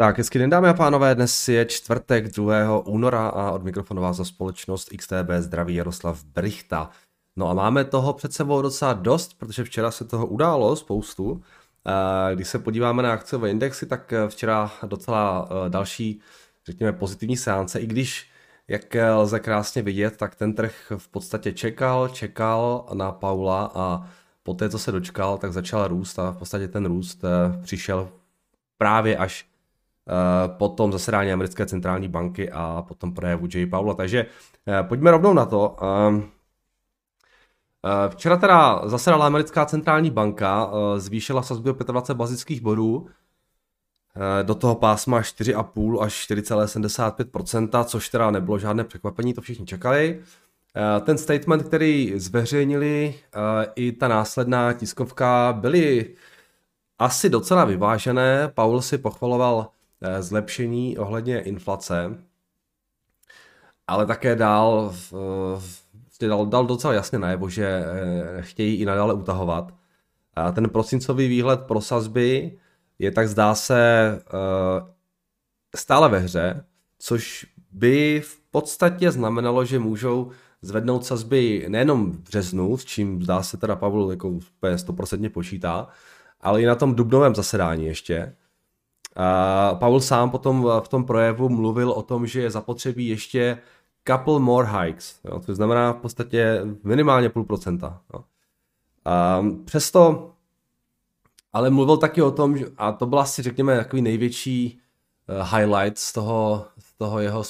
Tak, hezký den, dámy a pánové, dnes je čtvrtek 2. února a od mikrofonu vás za společnost XTB zdraví Jaroslav Brichta. No a máme toho před sebou docela dost, protože včera se toho událo spoustu. Když se podíváme na akciové indexy, tak včera docela další, řekněme, pozitivní seance, i když, jak lze krásně vidět, tak ten trh v podstatě čekal na Powella a poté, co se dočkal, tak začal růst a v podstatě ten růst přišel právě až potom zasedání americké centrální banky a potom projevu J. Powella. Takže pojďme rovnou na to. Včera teda zasedala americká centrální banka, zvýšila sazby o 25 bazických bodů do toho pásma 4,5 až 4,75%, což teda nebylo žádné překvapení, to všichni čekali. Ten statement, který zveřejnili, i ta následná tiskovka byly asi docela vyvážené. Powell si pochvaloval zlepšení ohledně inflace, ale také dal docela jasně najevo, že chtějí i nadále utahovat. A ten prosincový výhled pro sazby je, tak zdá se, stále ve hře, což by v podstatě znamenalo, že můžou zvednout sazby nejenom v březnu, s čím zdá se teda Powell jako 100% počítá, ale i na tom dubnovém zasedání ještě. Powell sám potom v tom projevu mluvil o tom, že je zapotřebí ještě couple more hikes, jo, což znamená v podstatě minimálně 0,5%. Jo. Přesto ale mluvil taky o tom, a to byl asi, řekněme, takový největší highlight z toho jeho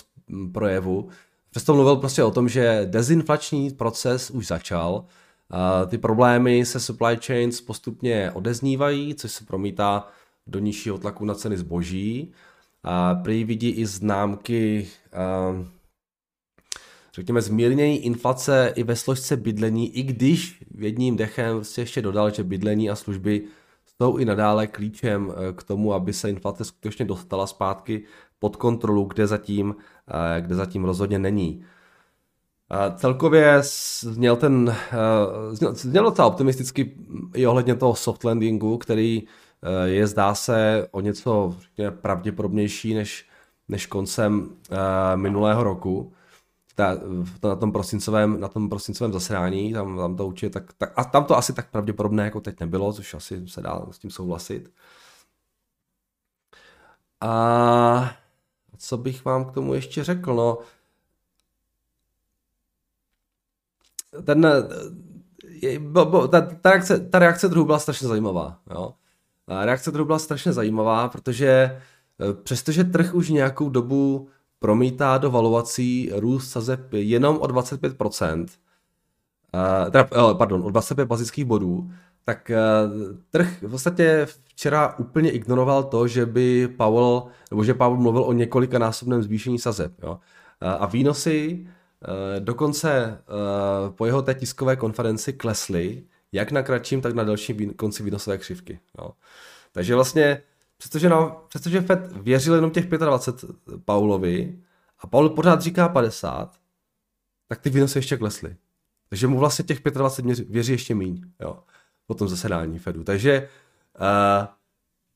projevu, přesto mluvil prostě o tom, že dezinflační proces už začal, ty problémy se supply chains postupně odeznívají, což se promítá do nižšího tlaku na ceny zboží. Prý vidí i známky, řekněme, zmírnění inflace i ve složce bydlení, i když jedním dechem se ještě dodal, že bydlení a služby jsou i nadále klíčem k tomu, aby se inflace skutečně dostala zpátky pod kontrolu, kde zatím rozhodně není. Celkově zněl docela optimisticky i ohledně toho soft landingu, který je, zdá se, o něco, řekněme, pravděpodobnější než koncem minulého roku. Na tom prosincovém zasedání, tam to určitě tak a tam to asi tak pravděpodobné jako teď nebylo, což asi se dá s tím souhlasit. A co bych vám k tomu ještě řekl, no, ta reakce trhu byla strašně zajímavá, jo. Protože přestože trh už nějakou dobu promítá do valuací růst sazeb jenom o 25%, o 25 bazických bodů, tak trh v podstatě včera úplně ignoroval to, že Powell mluvil o několikanásobném zvýšení sazeb. Jo? A výnosy dokonce po jeho té tiskové konferenci klesly, jak na kratším, tak na delším konci výnosové křivky. Jo? Takže vlastně, přestože Fed věřil jenom těch 25 Powellovi a Powell pořád říká 50, tak ty výnosy ještě klesly. Takže mu vlastně těch 25 věří ještě míň, jo, po tom zasedání Fedu. Takže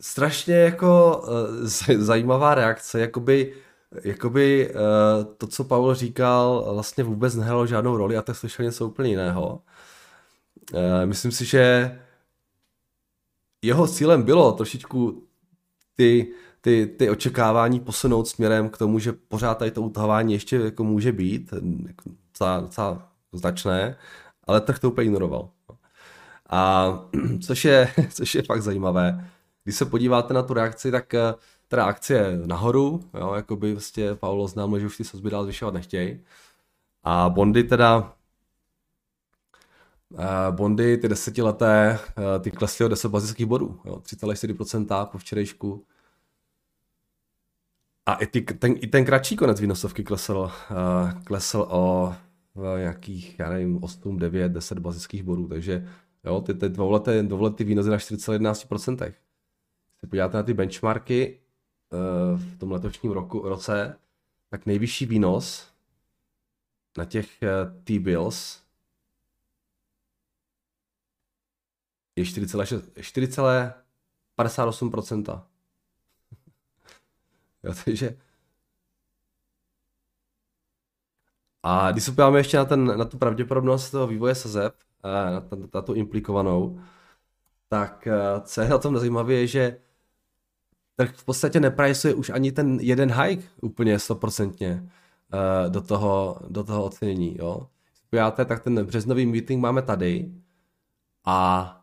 strašně jako zajímavá reakce, jakoby to, co Powell říkal, vlastně vůbec nehrálo žádnou roli a tak slyšel něco úplně jiného. Myslím si, že jeho cílem bylo trošičku ty očekávání posunout směrem k tomu, že pořád tady to utahování ještě jako může být docela značné, ale trh to úplně ignoroval. A což je fakt zajímavé. Když se podíváte na tu reakci, tak teda akcie je nahoru, jo, jakoby vlastně Powell oznámil, že už ty sazby dál zvyšovat nechtějí. A bondy teda, ty desetileté, ty klesly o 10 bazických bodů, jo, 3,4% po včerejšku. A i ten kratší konec výnosovky klesl o nějakých, já nevím, 8, 9, 10 bazických bodů, takže jo, ty dvouleté výnosy na 4,11%. Když se podíváte na ty benchmarky v tom letošním roce, tak nejvyšší výnos na těch T-bills je 4,58%. Jo, takže... A když se podíváme ještě na tu pravděpodobnost toho vývoje sazeb, na tu implikovanou, tak co je na tom zajímavé je, že trh v podstatě nepricuje už ani ten jeden hike úplně 100% do toho ocenění. Jo? Podíváte, tak ten březnový meeting máme tady a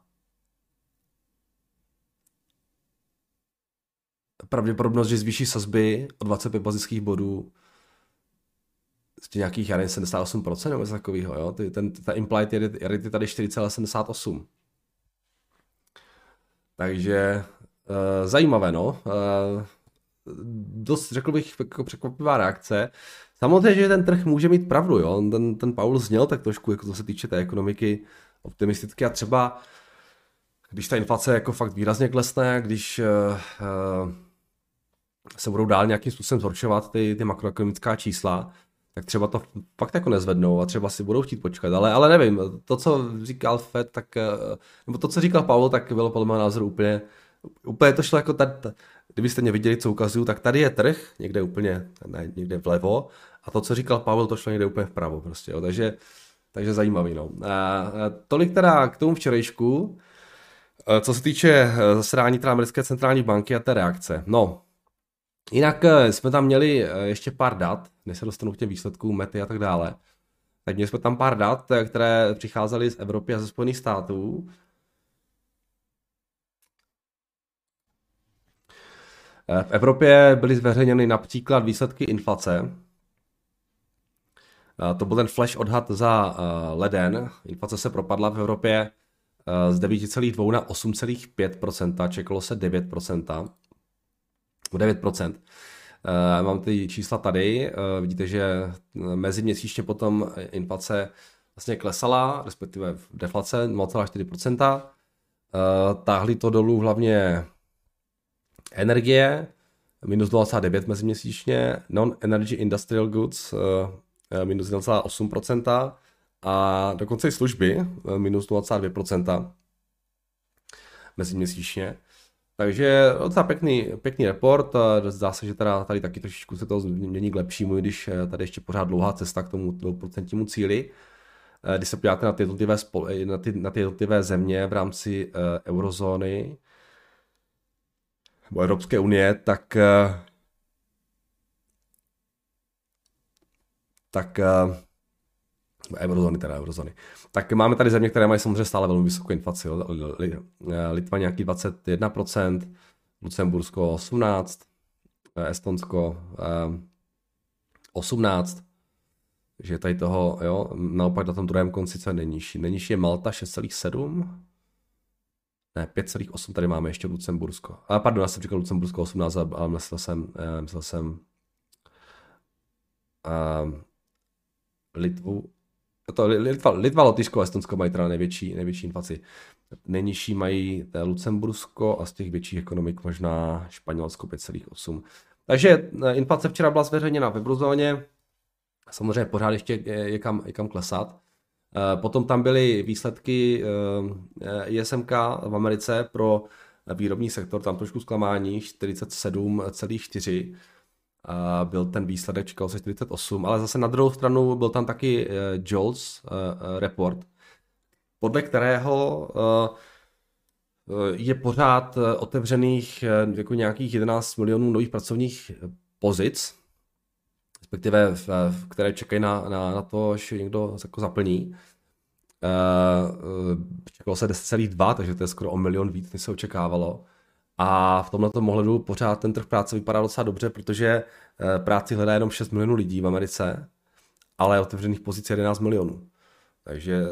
pravděpodobnost, že zvýší sazby o 25 bazických bodů z nějakých 78% nebo něco takového, jo? Ta implied rate je tady 4,78. Takže zajímavé, no. Dost, řekl bych, jako překvapivá reakce. Samozřejmě, že ten trh může mít pravdu, jo. Ten Powell zněl tak trošku, jako co se týče té ekonomiky optimisticky a třeba, když ta inflace jako fakt výrazně klesne, když se budou dál nějakým způsobem zhoršovat ty makroekonomická čísla, tak třeba to fakt jako nezvednou a třeba si budou chtít počkat, ale nevím, to, co říkal Fed, tak, nebo to, co říkal Powell, tak bylo podle mého názoru úplně to šlo jako tady, kdybyste mě viděli, co ukazuju, tak tady je trh, někde úplně, ne, někde vlevo a to, co říkal Powell, to šlo někde úplně vpravo prostě, jo, takže zajímavý, no. Tolik teda k tomu včerejšku, co se týče zasedání americké centrální banky a té reakce, no. Jinak jsme tam měli ještě pár dat, než se dostanu k těm výsledkům, mety a tak dále. Tak měli jsme tam pár dat, které přicházely z Evropy a ze Spojených států. V Evropě byly zveřejněny například výsledky inflace. To byl ten flash odhad za leden. Inflace se propadla v Evropě z 9,2 na 8,5%, čekalo se 9%. 9%. Mám ty čísla tady, vidíte, že meziměsíčně potom inflace vlastně klesala, respektive deflace 0,4%. Táhly to dolů hlavně energie, minus 0,9 meziměsíčně, non-energy industrial goods, minus 0,8% a dokonce i služby, minus 0,2% meziměsíčně. Takže docela pěkný report, zdá se, že teda tady taky trošičku se to změní k lepšímu, i když tady ještě pořád dlouhá cesta k tomu 2% cíli. Když se podíváte na ty jednotlivé země v rámci eurozóny nebo Evropské unie, tak eurozóny, teda eurozóny. Tak máme tady země, které mají samozřejmě stále velmi vysokou inflaci. Litva nějaký 21%, Lucembursko 18%, Estonsko 18%, že tady toho, jo, naopak na tom druhém konci co je nejnižší. Nejnižší je Malta 6,7%, ne, 5,8% tady máme ještě Lucembursko. A pardon, já jsem říkal Lucembursko 18, ale myslel jsem Litvu. Litva, Lotyško a Estonsko mají teda největší inflaci. Nejnižší mají Lucembursko a z těch větších ekonomik možná Španělsko 5,8. Takže inflace včera byla zveřejněna v eurozóně. Samozřejmě pořád ještě je kam klesat. Potom tam byly výsledky ISMK v Americe pro výrobní sektor, tam trošku zklamání, 47,4. Byl ten výsledek, čekal se 48, ale zase na druhou stranu byl tam taky JOLTS report, podle kterého je pořád otevřených jako nějakých 11 milionů nových pracovních pozic, respektive které čekají na to, až někdo jako zaplní. Čekalo se 10,2, takže to je skoro o milion víc, než se očekávalo. A v tomto ohledu pořád ten trh práce vypadá docela dobře, protože práci hledá jenom 6 milionů lidí v Americe, ale otevřených pozic 11 milionů. Takže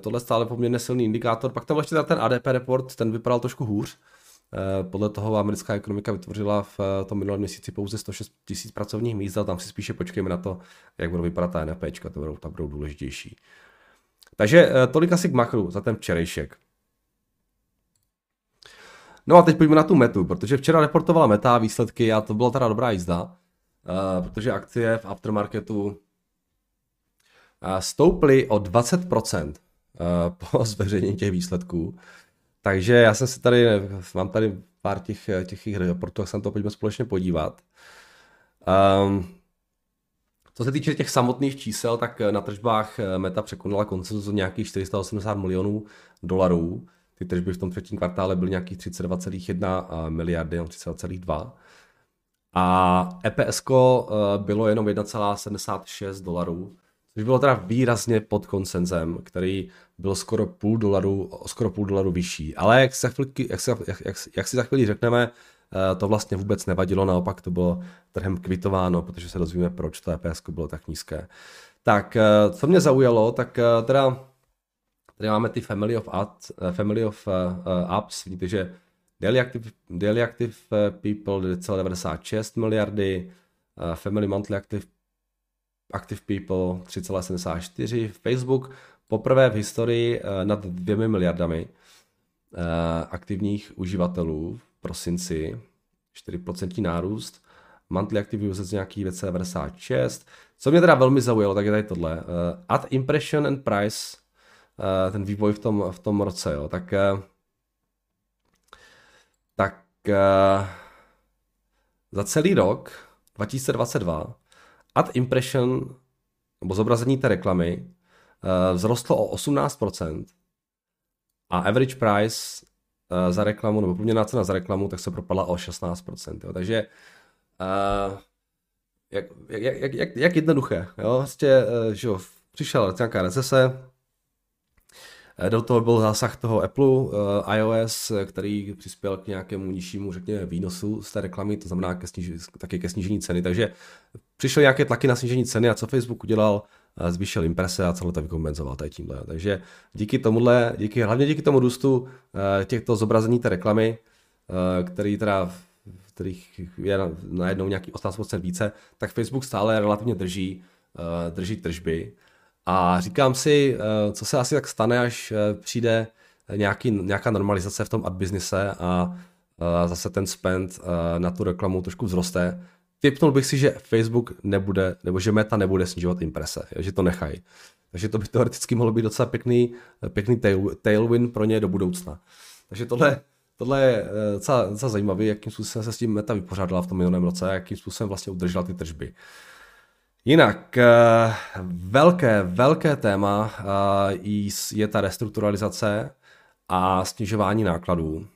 tohle stále poměrně silný indikátor. Pak tam ještě ten ADP report, ten vypadal trošku hůř. Podle toho americká ekonomika vytvořila v tom minulém měsíci pouze 106 tisíc pracovních míst, a tam si spíše počkejme na to, jak budou vypadat ta NFPčka, to budou důležitější. Takže tolik asi k makru za ten včerejšek. No a teď pojďme na tu Metu, protože včera reportovala Meta výsledky a to byla teda dobrá jízda, protože akcie v aftermarketu stouply o 20% po zveřejnění těch výsledků. Takže já jsem si tady, mám tady pár těch reportů, tak se na to pojďme společně podívat. Co se týče těch samotných čísel, tak na tržbách Meta překonala konsenzus nějakých $480 milionů. Ty tržby v tom třetím kvartále byly nějakých 32,1 miliardy, 32,2. A EPS-ko bylo jenom $1,76, což bylo teda výrazně pod konsenzem, který byl skoro půl dolaru vyšší. Ale jak si za chvíli řekneme, to vlastně vůbec nevadilo, naopak to bylo trhem kvitováno, protože se dozvíme, proč to EPS-ko bylo tak nízké. Tak co mě zaujalo, tak teda tady máme ty Family of Apps, vidíte, že Daily Active People 3,96 miliardy, Family Monthly Active People 3,74, Facebook poprvé v historii nad 2 miliardami aktivních uživatelů v prosinci, 4% nárůst, Monthly Active Users nějaký 2,96. Co mě teda velmi zaujalo, tak je tady tohle, Ad Impression and Price, ten vývoj v tom roce, jo. Tak za celý rok 2022 ad impression, nebo zobrazení té reklamy, vzrostlo o 18% a average price za reklamu, nebo průměrná cena za reklamu, tak se propadla o 16%. Jo. Takže jak jednoduché, jo. Vlastně, že jo, přišla nějaká recese, do toho byl zásah toho Apple, iOS, který přispěl k nějakému nižšímu, řekněme, výnosu z té reklamy, to znamená taky ke snížení ceny. Takže přišly nějaké tlaky na snížení ceny a co Facebook udělal, zvýšil imprese a celé to vykompenzoval tady tímhle. Takže hlavně díky tomu růstu těchto zobrazení té reklamy, který teda, v kterých je najednou nějaký 18% více, tak Facebook stále relativně drží tržby. A říkám si, co se asi tak stane, až přijde nějaká normalizace v tom ad businesse a zase ten spend na tu reklamu trošku vzroste. Tipnul bych si, že Facebook nebude, nebo že Meta nebude snižovat imprese, že to nechají. Takže to by teoreticky mohlo být docela pěkný tailwind pro ně do budoucna. Takže tohle je docela zajímavé, jakým způsobem se s tím Meta vypořádala v tom minulém roce a jakým způsobem vlastně udržela ty tržby. Jinak velké téma je ta restrukturalizace a snižování nákladů.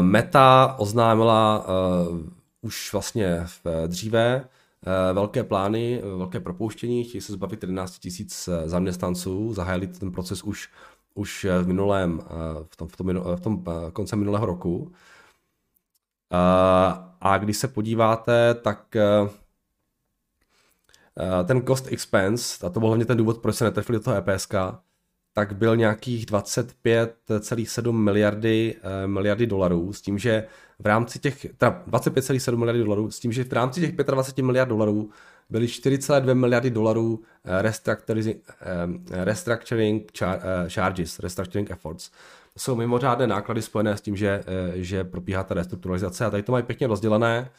Meta oznámila už vlastně dříve velké plány, velké propouštění, chtějí se zbavit 11 000 zaměstnanců, zahájili ten proces už v tom konce minulého roku. A když se podíváte, tak ten cost expense, a to byl hlavně ten důvod, proč se netrefili do toho EPS-ka, tak byl nějakých 25,7 miliardy dolarů, s tím, že v rámci těch, teda 25,7 miliardy dolarů, s tím, že v rámci těch 25 miliard dolarů byly 4,2 miliardy dolarů restructuring efforts. To jsou mimořádné náklady spojené s tím, že probíhá ta restrukturalizace a tady to mají pěkně rozdělené,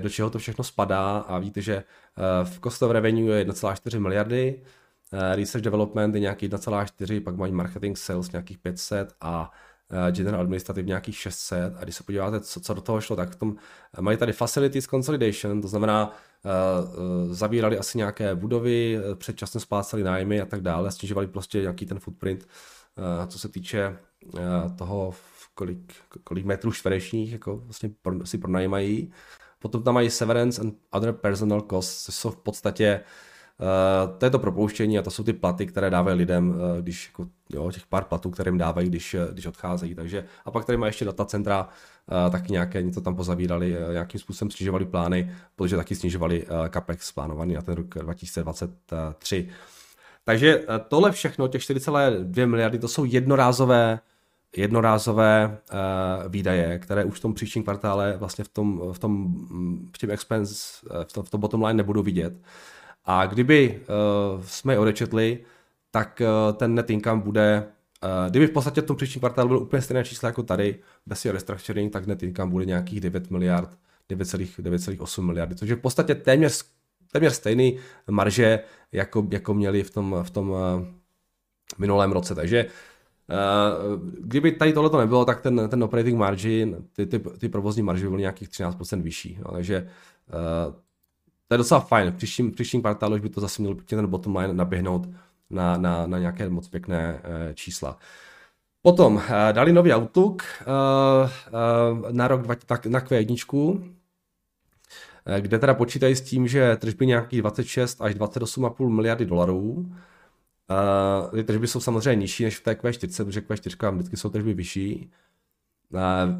do čeho to všechno spadá, a vidíte, že v cost of revenue je 1,4 miliardy, research development je nějaký 1,4, pak mají marketing sales nějakých 500 a general administrative nějakých 600, a když se podíváte, co do toho šlo, tak v tom mají tady facilities consolidation, to znamená zavírali asi nějaké budovy, předčasně splácali nájmy a tak dále, snižovali prostě nějaký ten footprint, co se týče toho, kolik metrů čtverečních jako vlastně si pronajímají. Potom tam mají severance and other personal costs, což jsou v podstatě, to je to propouštění a to jsou ty platy, které dávají lidem, když jako, jo, těch pár platů, kterým dávají, když odcházejí. Takže, a pak tady mají ještě datacentra, taky nějaké, něco tam pozavírali, nějakým způsobem snižovali plány, protože taky snižovali capex plánovaný na ten rok 2023. Takže tohle všechno, těch 4,2 miliardy, to jsou jednorázové výdaje, které už v tom příštím kvartále vlastně v tom expense, v tom bottom line nebudou vidět. A kdyby jsme je odečetli, tak ten net income bude, kdyby v podstatě v tom příštím kvartálu bylo úplně stejné číslo jako tady, bez restructuring, tak net income bude nějakých 9,8 miliardy, což je v podstatě téměř stejný marže, jako měli v tom minulém roce. Takže Kdyby tady tohle to nebylo, tak ten operating margin, ty provozní marže by byly nějakých 13% vyšší. No, takže to je docela fajn. V příštím kvartálu už by to zase mělo pěkně ten bottom line naběhnout na nějaké moc pěkné čísla. Potom dali nový outlook na rok 20, tak na Q1, kde teda počítají s tím, že tržby nějakých 26 až 28,5 miliardy dolarů. Ty tržby jsou samozřejmě nižší než v té Q4, protože Q4 vždycky jsou tržby vyšší.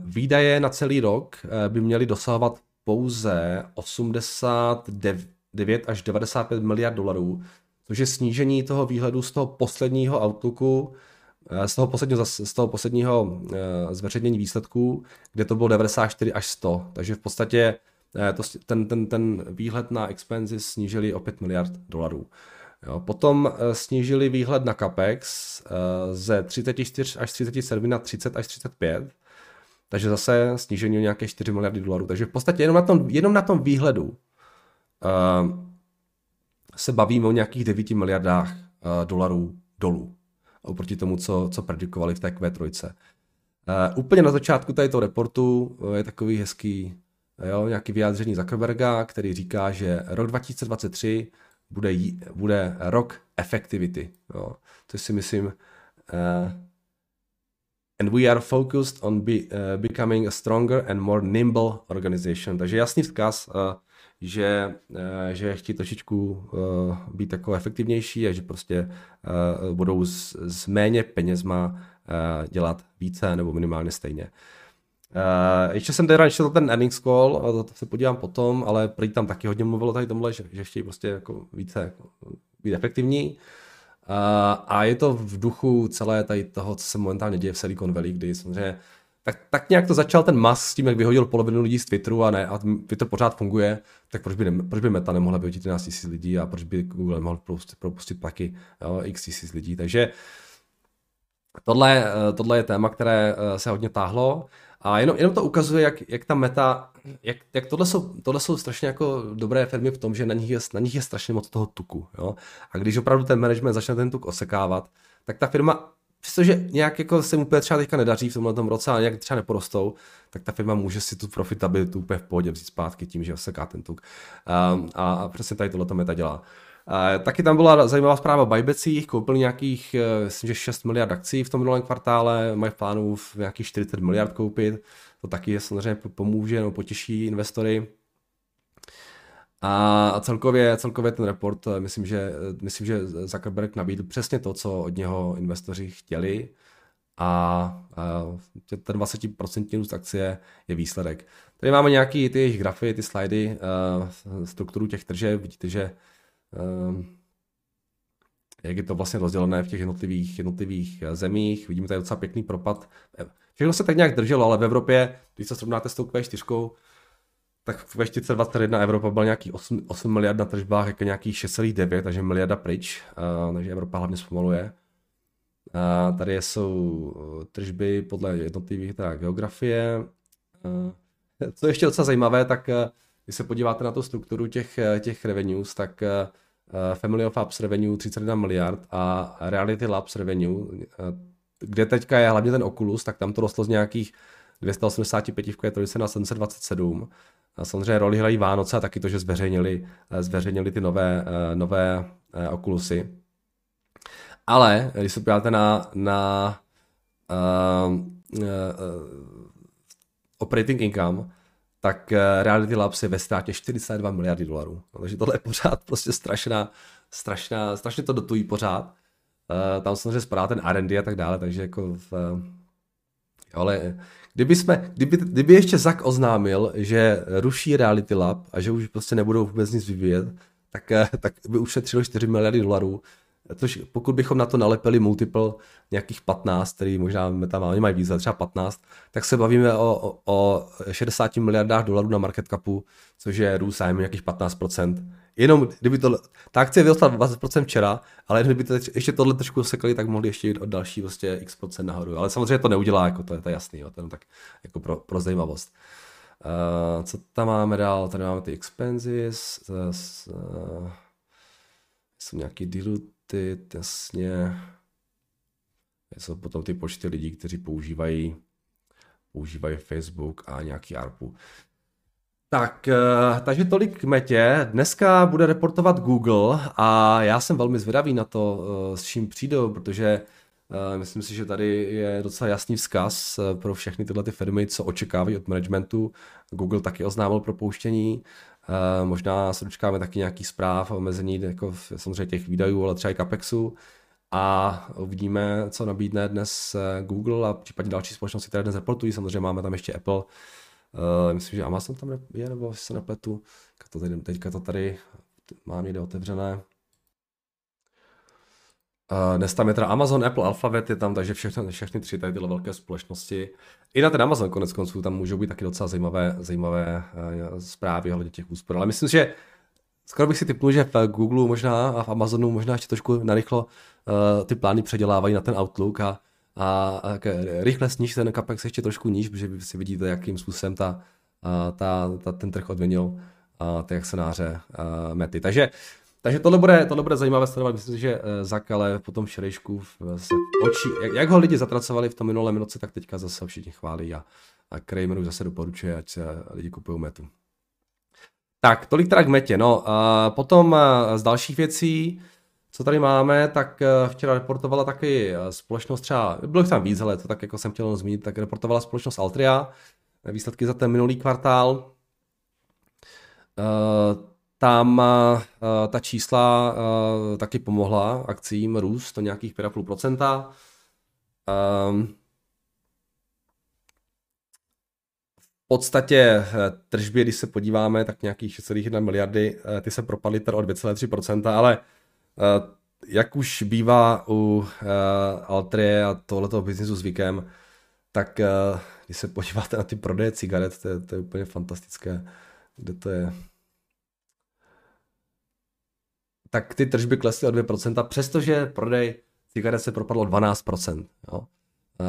Výdaje na celý rok by měly dosahovat pouze 89 až 95 miliard dolarů, což je snížení toho výhledu z toho posledního outlooku, z toho posledního zveřejnění výsledků, kde to bylo 94 až 100. Takže v podstatě ten výhled na expenses snížili o 5 miliard dolarů. Jo, potom snížili výhled na CAPEX ze 34 až 37 na 30 až 35, takže zase snížení o nějaké 4 miliardy dolarů. Takže v podstatě jenom na tom výhledu se bavíme o nějakých 9 miliardách dolarů dolů, oproti tomu, co predikovali v té Q3. Úplně na začátku tady toho reportu je takový hezký nějaký vyjádření Zuckerberga, který říká, že rok 2023 bude rok efektivity. Jo. To si myslím. And we are focused on becoming a stronger and more nimble organization. Takže jasný vzkaz, že chtějí trošičku být takový efektivnější a že prostě budou z méně penězma dělat více nebo minimálně stejně. Ještě jsem teda nečetl ten earnings call, to se podívám potom, ale prý tam taky hodně mluvilo tady tomhle, že chtějí prostě jako více být efektivní. A je to v duchu celé tady toho, co se momentálně děje v Silicon Valley, kdy samozřejmě tak nějak to začal ten Musk s tím, jak vyhodil polovinu lidí z Twitteru a Twitter pořád funguje, tak proč by Meta nemohla vyhodit 13 000 lidí a proč by Google nemohl propustit taky x tisíc lidí. Takže tohle je téma, které se hodně táhlo. A jenom to ukazuje, jak ta Meta, jak tohle jsou strašně jako dobré firmy v tom, že na nich je strašně moc toho tuku. Jo? A když opravdu ten management začne ten tuk osekávat, tak ta firma, přestože nějak jako se mu úplně třeba teďka nedaří v tomhle roce, ale nějak třeba neporostou, tak ta firma může si tu profitabilitu úplně v pohodě vzít zpátky tím, že oseká ten tuk. A přesně tady tohle Meta dělá. Taky tam byla zajímavá zpráva o buybacích, koupili nějakých, myslím, že 6 miliard akcí v tom minulém kvartále, mají v plánu v nějakých 40 miliard koupit, to taky samozřejmě pomůže nebo potěší investory. A celkově ten report, myslím, že Zuckerberg nabídl přesně to, co od něho investoři chtěli, a ten 20% růst akcie je výsledek. Tady máme nějaké ty jejich grafy, ty slidy, strukturu těch tržeb, vidíte, že jak je to vlastně rozdělené v těch jednotlivých zemích. Vidíme tady docela pěkný propad. Všechno se tak nějak drželo, ale v Evropě, když se srovnáte s tou Q4, tak v Q4 2021 Evropa byla nějaký 8 miliard na tržbách, jako nějaký 6,9, takže miliarda pryč, takže Evropa hlavně zpomaluje. Tady jsou tržby podle jednotlivých geografie. Co je ještě docela zajímavé, tak když se podíváte na tu strukturu těch revenues, tak Family of Apps revenue 31 miliard a Reality Labs revenue, kde teďka je hlavně ten Oculus, tak tam to rostlo z nějakých 285 v Q3 na 727. A samozřejmě roli hrají Vánoce a taky to, že zveřejnili ty nové Oculusy. Ale když se podíváte na operating income, tak Reality Labs je ve ztrátě 42 miliardy dolarů. Takže tohle je pořád prostě strašně to dotují pořád. Tam samozřejmě spadá ten R&D a tak dále, takže jako ale kdyby ještě Zak oznámil, že ruší Reality Lab a že už prostě nebudou vůbec nic vyvíjet, tak by ušetřilo 4 miliardy dolarů. Což pokud bychom na to nalepili multiple nějakých 15, který možná oni mají víc, třeba 15, tak se bavíme o 60 miliardách dolarů na market capu, což je růst nějakých 15%. Jenom kdyby ta akcie vyrostla 20% včera, ale kdyby ještě tohle trošku sekali, tak mohli ještě jít od další vlastně x% nahoru. Ale samozřejmě to neudělá, jako to je jasný, jo, to je tak jako pro zajímavost. Co tam máme dál? Tady máme ty expenses, jsou nějaký diluted, jasně. jsou potom ty počty lidí, kteří používají Facebook a nějaký ARPU. Takže tolik k Metě. Dneska bude reportovat Google a já jsem velmi zvědavý na to, s čím přijdou, protože myslím si, že tady je docela jasný vzkaz pro všechny tyhle ty firmy, co očekávají od managementu. Google taky oznámil propouštění. Možná se dočkáme taky nějakých zpráv a omezení jako samozřejmě těch výdajů, ale třeba i CapExu. A uvidíme, co nabídne dnes Google a případně další společnosti, které dnes reportují. Samozřejmě máme tam ještě Apple. Myslím, že Amazon tam je, nebo se nepletu. Teďka to tady mám někde otevřené. Dnes tam je teda Amazon, Apple, Alphabet je tam, takže všechny tři tady tyhle velké společnosti. I na ten Amazon konec konců tam můžou být taky docela zajímavé zprávy ohledně těch úspor. Ale myslím, že skoro bych si tipnul, že v Google možná a v Amazonu možná ještě trošku narychlo ty plány předělávají na ten Outlook a rychle sníž ten CapEx ještě trošku níž, protože vy si vidíte, jakým způsobem ten trh odměnil ty akcionáře Mety. Takže tohle bude zajímavé sledovat, myslím si, že Zak, ale potom včerejšku se oči, jak ho lidi zatracovali v tom minulém roce, tak teďka zase všichni chválí a Kramer už zase doporučuje, ať se lidi kupují Metu. Tak, tolik teda k Metě. No, potom z dalších věcí, co tady máme, tak včera reportovala taky společnost třeba, bylo tam víc, ale to tak jako jsem chtěl zmínit, tak reportovala společnost Altria, výsledky za ten minulý kvartál. Tam ta čísla taky pomohla akcím růst o nějakých 5,5%. V podstatě tržby, když se podíváme, tak nějakých 6,1 miliardy, ty se propadly teda o 2,3%, ale jak už bývá u Altrie a tohletoho biznisu zvykem, tak když se podíváte na ty prodeje cigaret, to je úplně fantastické, kde to je. Tak ty tržby klesly o 2%, přestože prodej cigaret se propadlo 12%, jo,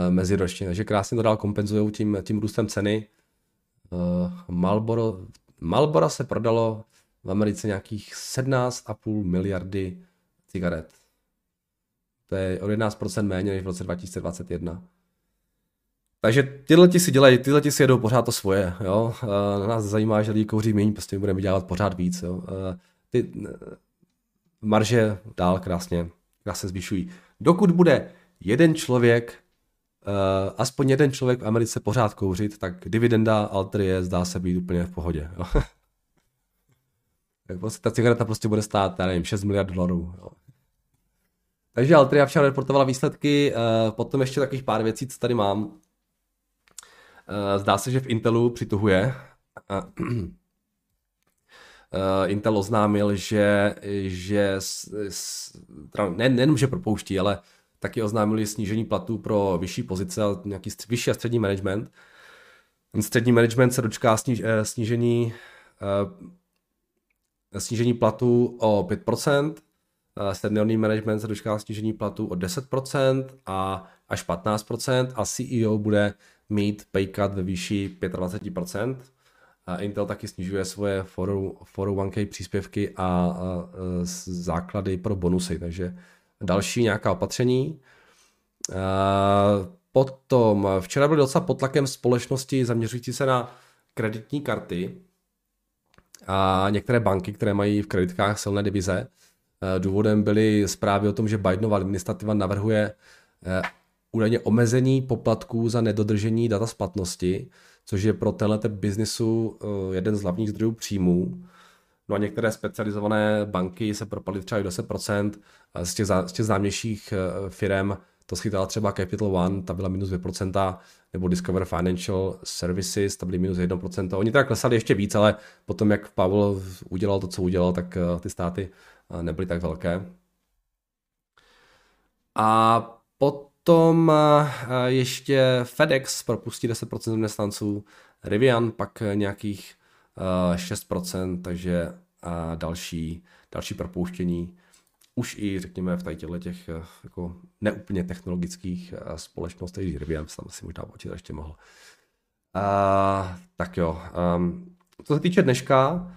meziročně. Takže krásně to dál kompenzují tím růstem ceny. Malboro se prodalo v Americe nějakých 17,5 miliardy cigaret. To je o 11% méně než v roce 2021. Takže tyhle si jedou pořád to svoje. Jo. Nás zajímá, že lidi kouří méně, prostě budeme vydělávat pořád víc. Jo. Marže dál krásně zvyšují. Dokud bude aspoň jeden člověk v Americe pořád kouřit, tak dividenda Altrie zdá se být úplně v pohodě. Ta cigareta prostě bude stát, já nevím, 6 miliard dolarů. Jo. Takže Altria včera reportovala výsledky, potom ještě takových pár věcí, co tady mám. Zdá se, že v Intelu přituhuje. Intel oznámil, nejenom, že propouští, ale taky oznámili snížení platů pro vyšší pozice a nějaký vyšší a střední management. Střední management se dočká snížení platů o 5%, seniorní management se dočká snížení platů o 10% a až 15% a CEO bude mít pay cut ve výši 25%. Intel taky snižuje svoje 401k příspěvky a základy pro bonusy, takže další nějaká opatření. Potom včera byly docela pod tlakem společnosti zaměřující se na kreditní karty a některé banky, které mají v kreditkách silné divize. Důvodem byly zprávy o tom, že Bidenova administrativa navrhuje údajně omezení poplatků za nedodržení data splatnosti, což je pro tenhle biznisu jeden z hlavních zdrojů příjmů. No a některé specializované banky se propadly třeba i 10%, z těch známějších firm to schytala třeba Capital One, ta byla minus 2%, nebo Discover Financial Services, ta byly minus 1%. Oni teda klesali ještě víc, ale potom jak Powell udělal to, co udělal, tak ty státy nebyly tak velké. A potom ještě FedEx propustí 10% zaměstnanců, Rivian pak nějakých 6%, takže další propouštění už i řekněme v těchto těch jako neúplně technologických společnostech. Rivian tam si možná počítat ještě mohl. Tak jo, co se týče dneška,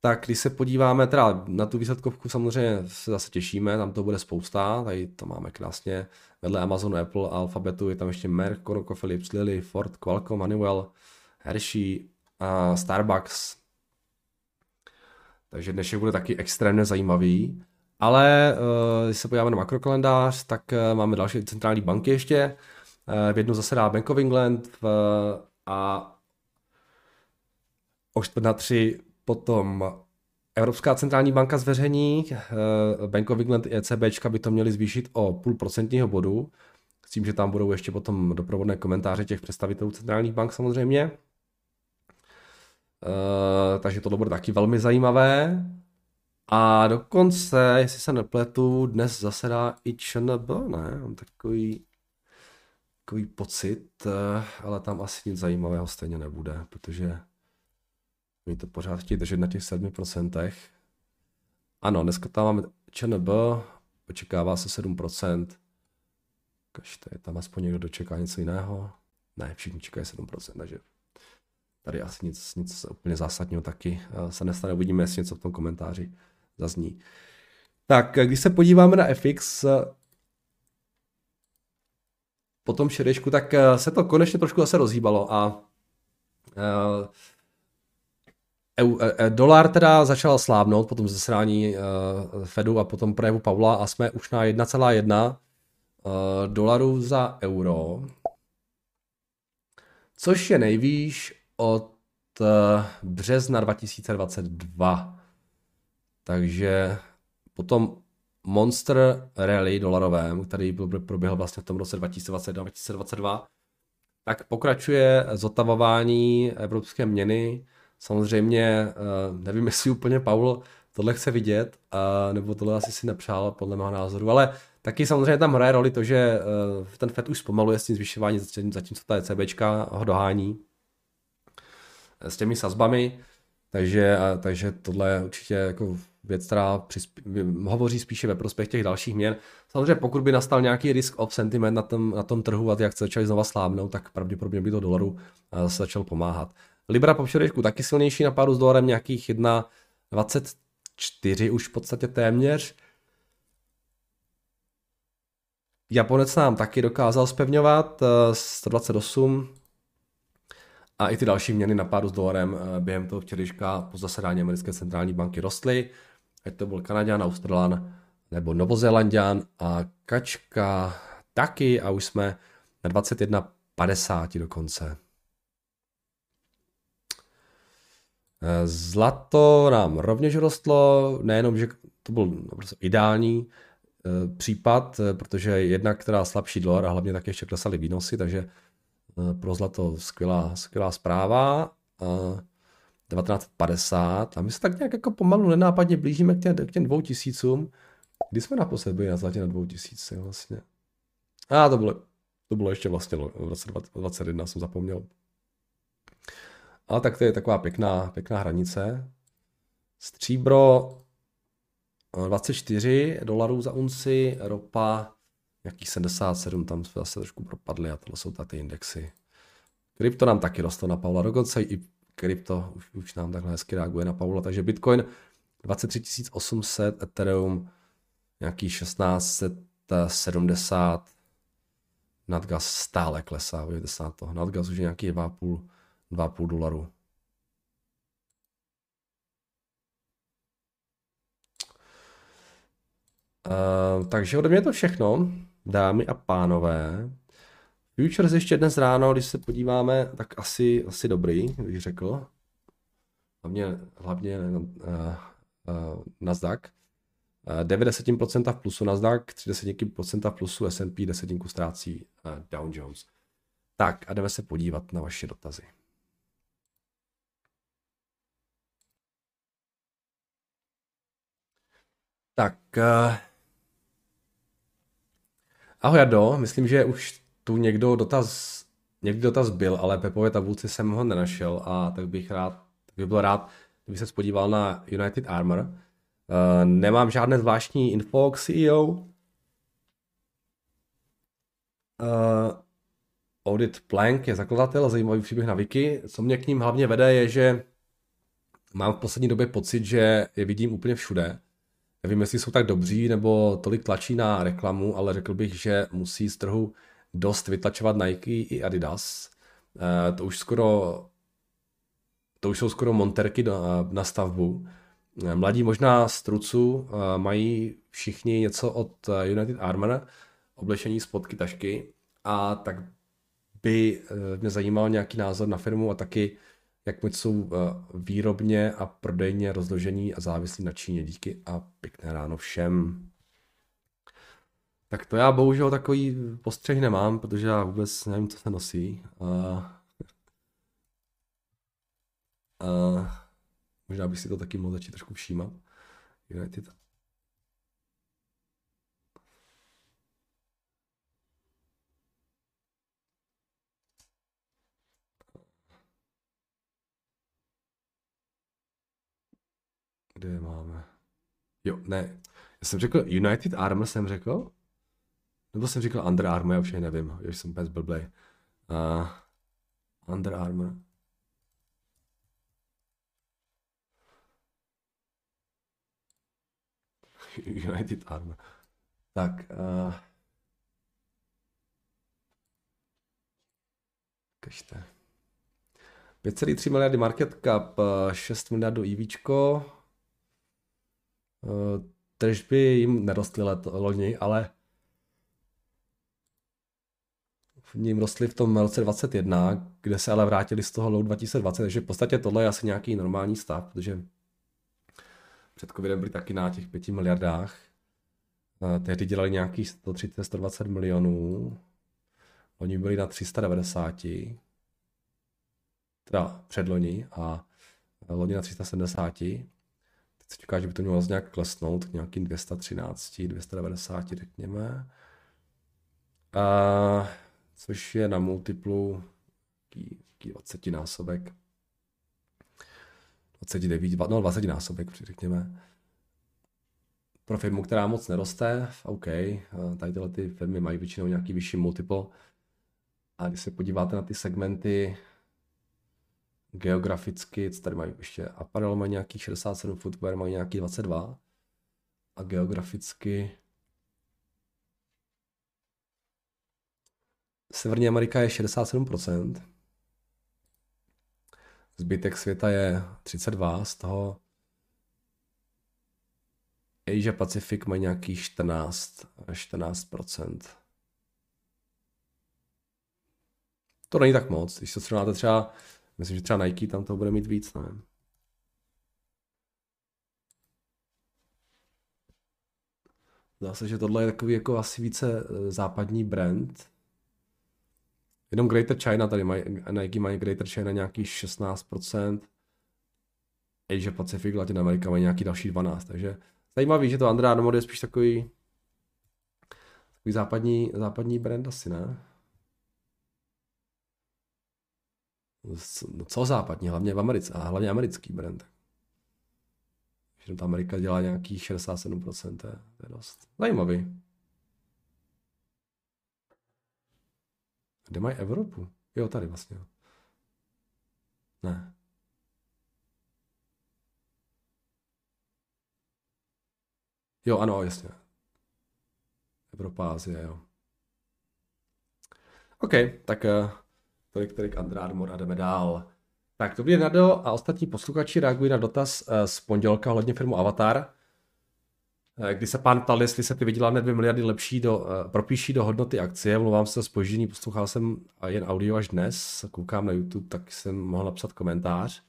Tak když se podíváme teda na tu výsledkovku, samozřejmě se zase těšíme, tam to bude spousta, tady to máme krásně, vedle Amazonu, Apple, Alphabetu, je tam ještě Merck, ConocoPhillips, Lilly, Ford, Qualcomm, Honeywell, Hershey, Starbucks, takže dnešek bude taky extrémně zajímavý, ale když se podíváme na makrokalendář, tak máme další centrální banky ještě, v jednu zasedá Bank of England a o 14:03 potom Evropská centrální banka zveřejní, Bank of England i ECBčka by to měli zvýšit o 0,5% bodu, s tím, že tam budou ještě potom doprovodné komentáře těch představitelů centrálních bank samozřejmě. Takže to bude taky velmi zajímavé. A dokonce, jestli se nepletu, dnes zasedá i ČNB, ne? Mám takový pocit, ale tam asi nic zajímavého stejně nebude, protože mi to pořád chtějí držet na těch 7%. Ano, dneska tam máme ČNB, očekává se 7%. Každý, tam aspoň někdo dočeká něco jiného. Ne, všichni čekají 7%, takže tady asi nic úplně zásadního taky se nestane. Uvidíme, jestli něco v tom komentáři zazní. Tak, když se podíváme na FX po tom šedečku, tak se to konečně trošku zase rozhýbalo a dolar teda začal slábnout po tom zasedání Fedu a potom projevu Powella a jsme už na 1,1 dolarů za euro, což je nejvýš od března 2022. Takže potom Monster Rally dolarovém, který proběhl vlastně v tom roce 2021-2022, tak pokračuje zotavování evropské měny. Samozřejmě nevím, jestli úplně Powell tohle chce vidět, nebo tohle asi si nepřál podle mého názoru, ale taky samozřejmě tam hraje roli to, že ten Fed už zpomaluje s tím zvyšování, zatímco ta ECBčka ho dohání s těmi sazbami, takže tohle je určitě jako věc, která hovoří spíše ve prospěch těch dalších měn. Samozřejmě pokud by nastal nějaký risk of sentiment na tom trhu a ty akce začaly znova slábnout, tak pravděpodobně by to dolaru se začal pomáhat. Libra po včerejšku taky silnější, na páru s dolarem nějakých 1,24 už v podstatě téměř. Japonec nám taky dokázal zpevňovat 128 a i ty další měny na páru s dolarem během toho včerejška po zasedání americké centrální banky rostly. Ať to byl Kanaďan, Australan nebo Novozélanďan a kačka taky a už jsme na 21,50 dokonce. Zlato nám rovněž rostlo, nejenom, že to byl prostě ideální případ, protože jednak teda slabší dolar a hlavně taky ještě klesaly výnosy, takže pro zlato skvělá zpráva. 1950 a my se tak nějak jako pomalu nenápadně blížíme k těm 2000. Kdy jsme naposled byli na zlatě na 2000 vlastně? A to bylo ještě vlastně v roce 2021, jsem zapomněl. Ale tak to je taková pěkná hranice. Stříbro 24 dolarů za unci, ropa nějakých 77, tam jsme zase trošku propadli a tohle jsou tady ty indexy. Krypto nám taky rostlo na Powella, dokonce i krypto už nám takhle hezky reaguje na Powella, takže Bitcoin 23 800, Ethereum nějaký 1670, Natgas stále klesá, vidíte se na to, Natgas už je nějaký 2,5 dolarů. Takže ode mě je to všechno, dámy a pánové. Futures ještě dnes ráno, když se podíváme, tak asi dobrý, bych řekl. Hlavně Nasdaq. 9% v plusu Nasdaq, 30% v plusu S&P, 10% ztrácí Dow Jones. Tak a jdeme se podívat na vaše dotazy. Tak, ahoj Jardo, myslím, že už tu někdy dotaz byl, ale Pepově tabulce jsem ho nenašel a tak bych byl rád, kdyby se podíval na United Armour. Nemám žádné zvláštní info k CEO. Audit Plank je zakladatel, zajímavý příběh na Wiki. Co mě k ním hlavně vede je, že mám v poslední době pocit, že je vidím úplně všude. Nevím, jestli jsou tak dobří, nebo tolik tlačí na reklamu, ale řekl bych, že musí z trhu dost vytlačovat Nike i Adidas. To už jsou skoro monterky na stavbu. Mladí možná z trucu mají všichni něco od United Armour, oblečení, spotky, tašky, a tak by mě zajímal nějaký názor na firmu a taky, jak moc jsou výrobně a prodejně rozložení a závislí na Číně. Díky a pěkné ráno všem. Tak to já bohužel takový postřeh nemám, protože já vůbec nevím, co se nosí. Možná bych si to taky mohl začít trošku všímat. United. Kde je máme? Jo, ne. Já jsem řekl United Armour, jsem řekl? Nebo jsem říkal Under Armour, já už je nevím. Já jsem bez blblej. Under Armour. United Armour. Tak. Kažte. 5,3 miliardy market cap, 6 miliardů IVčko. Tržby jim nerostly loni, ale v ním rostly v tom roce 2021, kde se ale vrátili z toho low 2020, takže v podstatě tohle je asi nějaký normální stav, protože před covidem byli taky na těch 5 miliardách. Tehdy dělali nějakých 130-120 milionů. Loni byli na 390. Teda předloni a loni na 370. Teď se čeká, že by to mělo nějak klesnout k nějakým 213, 290 řekněme. Což je na multiplu 20 násobek. 20 násobek řekněme. Pro firmu, která moc neroste, OK, tady tyhle ty firmy mají většinou nějaký vyšší multiple. A když se podíváte na ty segmenty geograficky, co tady mají ještě, apparel mají nějakých 67, footwear mají nějaký 22. A geograficky Severní Amerika je 67%. Zbytek světa je 32, z toho Asia Pacific mají nějakých 14%. To není tak moc, když to srovnáte třeba, myslím, že třeba Nike tam to bude mít víc, nevím. Zdá se, že tohle je takový jako asi více západní brand. Jenom Greater China tady mají, Nike mají Greater China nějaký 16%. Asia Pacific, Latin Amerika mají nějaký další 12%, takže zajímavý, že to Under Armour je spíš takový západní brand asi, ne? No co západní, hlavně v Americe, a hlavně americký brand. Že ta Amerika dělá nějakých 67%, to je dost zajímavý. Kde mají Evropu? Jo, tady vlastně. Ne. Jo, ano, jasně. Evropa, Asie, jo. OK, tak tolik Under Armour a jdeme dál. Tak, dobrý den, Nado a ostatní posluchači reagují na dotaz z pondělka ohledně firmu Avatar. Kdy se pán ptal, jestli se ty vydělané 2 miliardy lepší propíší do hodnoty akcie, mluvám se o zpoždění, poslouchal jsem jen audio až dnes, koukám na YouTube, tak jsem mohl napsat komentář.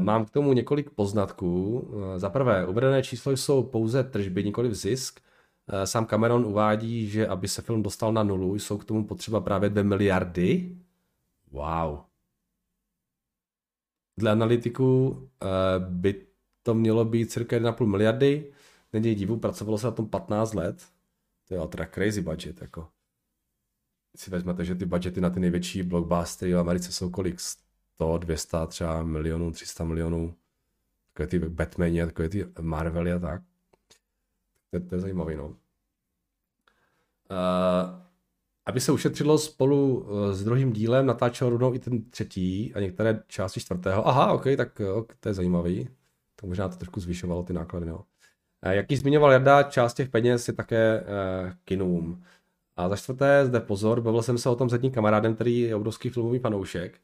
Mám k tomu několik poznatků. Za prvé, uvedené číslo jsou pouze tržby, nikoli zisk. Sám Cameron uvádí, že aby se film dostal na nulu, jsou k tomu potřeba právě 2 miliardy. Wow. Dle analytiků by to mělo být cirka 1,5 miliardy. Není divu, pracovalo se na tom 15 let. To je ultra crazy budget, jako. Si vezmete, že ty budgety na ty největší blockbustery v Americe jsou kolik? 100, 200, třeba milionů, 300 milionů. Takové ty Batmani, takové ty Marvely a tak. To je zajímavé, no. Aby se ušetřilo, spolu s druhým dílem natáčel rovnou i ten třetí a některé části čtvrtého. Aha, ok, tak to je zajímavý. To možná to trošku zvyšovalo ty náklady. No. Jak již zmiňoval Jarda, část těch peněz je také kinům. A za čtvrté, zde pozor, bavil jsem se o tom s jedním kamarádem, který je obrovský filmový panoušek.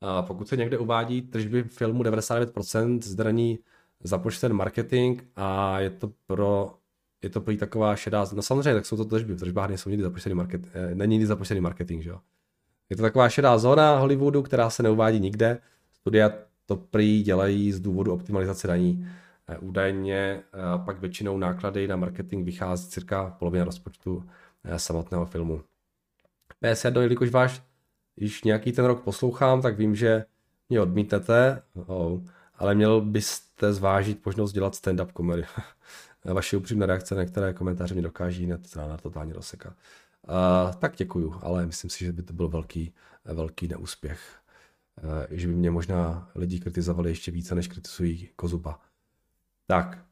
A pokud se někde uvádí tržby filmu 99%, zde není započten marketing a je to prý taková šedá... No samozřejmě, tak jsou to tržby, v tržbách nejsou nikdy započtený marketing, není nikdy započtený marketing, že jo. Je to taková šedá zóna Hollywoodu, která se neuvádí nikde. Studia to prý dělají z důvodu optimalizace daní. Údajně pak většinou náklady na marketing vychází cirka polovina rozpočtu samotného filmu. PS1, jelikož váš již nějaký ten rok poslouchám, tak vím, že mě odmítnete, ale měl byste zvážit možnost dělat stand-up komedy. Vaše upřímné reakce na některé komentáře mě dokáží hned rána totálně rozsekat. Tak děkuju, ale myslím si, že by to byl velký neúspěch. Že by mě možná lidi kritizovali ještě více, než kritizují Kozuba. Tak,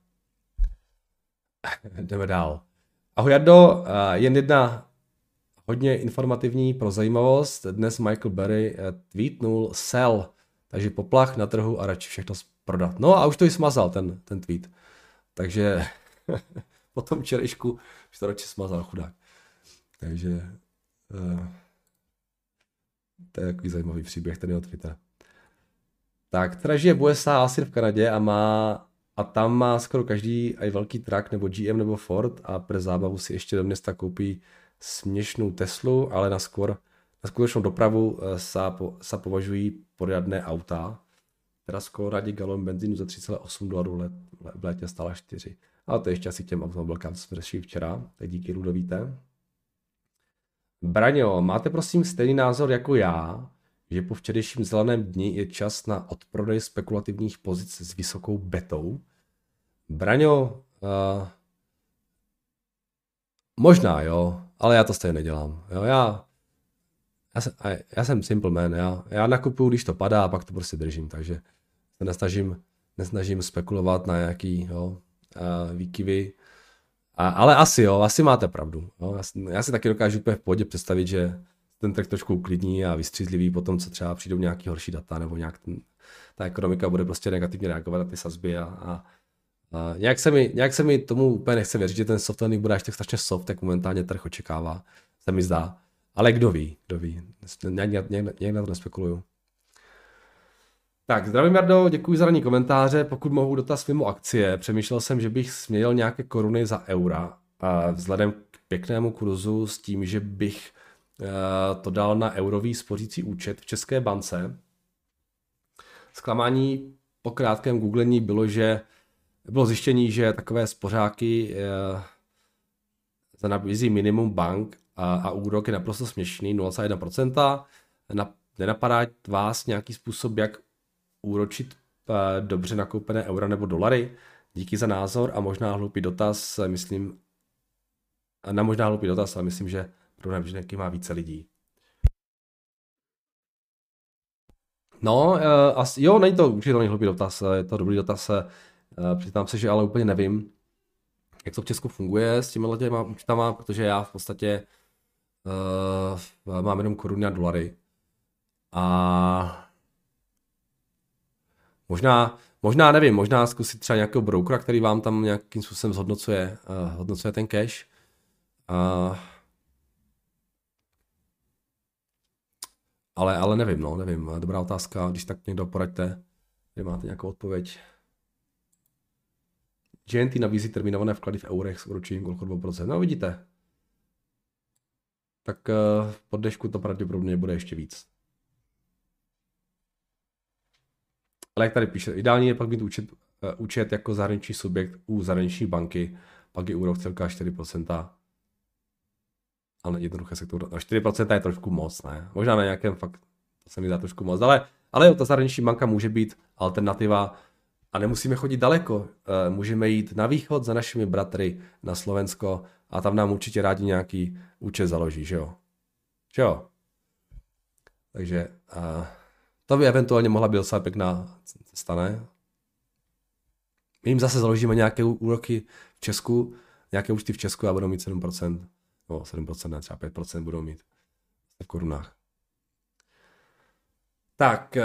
jdeme dál. Ahoj Jardo, jen jedna hodně informativní pro zajímavost. Dnes Michael Berry tweetnul sell, takže poplach na trhu a radši všechno prodat. No a už to i smazal ten tweet. Takže po tom čerejšku už to radši smazal chudák. Takže to je takový zajímavý příběh tady od Twittera. Tak, teda žije v USA, asi v Kanadě a tam má skoro každý aj velký truck, nebo GM, nebo Ford a pro zábavu si ještě do města koupí směšnou Teslu, ale na skutečnou dopravu se považují poriadné auta. Teda skoro radí galon benzínu za $3.8 v létě stála 4. Ale to ještě asi těm automobilkám, co jsme řešili včera, tak díky Ludo víte. Braňo, máte prosím stejný názor jako já, že po včerejším zeleném dni je čas na odprodej spekulativních pozic s vysokou betou? Braňo, možná jo, ale já to stejně nedělám. Jo, já jsem simple man, já nakupuju, když to padá a pak to prostě držím, takže se nesnažím spekulovat na nějaký výkyvy. Ale asi máte pravdu. Jo. Já si taky dokážu úplně v pohodě představit, že ten trh trošku uklidní a vystřízlivý po tom, co třeba přijdou nějaký horší data, nebo nějak ta ekonomika bude prostě negativně reagovat na ty sazby a nějak se mi tomu úplně nechce věřit, že ten softwareník bude až tak strašně soft, jak momentálně trh očekává, se mi zdá. Ale kdo ví, nějak na to nespekuluju. Tak, zdravím Jardo, děkuji za ranní komentáře, pokud mohu dotaz mimo akcie, přemýšlel jsem, že bych směnil nějaké koruny za eura, vzhledem k pěknému kurzu s tím, že bych to dal na eurový spořící účet v České bance. Zklamání po krátkém googlení bylo, že bylo zjištění, že takové spořáky nabízí minimum bank a úrok je naprosto směšný, 0,1%. Nenapadá vás nějaký způsob, jak úročit dobře nakoupené eura nebo dolary? Díky za názor a možná hloupý dotaz, ale myslím, že problém, že někdy má více lidí. No, jo, není to určitě hloupý dotaz, je to dobrý dotaz, přiznám se, že ale úplně nevím, jak to v Česku funguje s těmihle těma účtama, protože já v podstatě mám jenom koruny a dolary. A možná nevím, možná zkusit třeba nějakého brokera, který vám tam nějakým způsobem zhodnocuje ten cash. Ale nevím, dobrá otázka, když tak někdo poraďte, kde máte nějakou odpověď. JNT nabízí terminované vklady v eurech s úročením kolko 2%, no vidíte. Tak po dnešku to pravděpodobně bude ještě víc. Ale jak tady píše, ideální je pak mít účet jako zahraniční subjekt u zahraniční banky, pak je úrok celka 4%. Ale jednoduché se k tomu... 4% je trošku moc, ne? Možná na nějakém fakt, to se mi dá trošku moc, ale ta zahraniční banka může být alternativa a nemusíme chodit daleko. Můžeme jít na východ za našimi bratry na Slovensko a tam nám určitě rádi nějaký účet založí, že jo? Že jo? Takže to by eventuálně mohla být docela pěkná cesta, ne? My jim zase založíme nějaké úroky v Česku, nějaké účty v Česku a budou mít 7%. No, 7%, ne, třeba 5% budou mít. v korunách. Tak.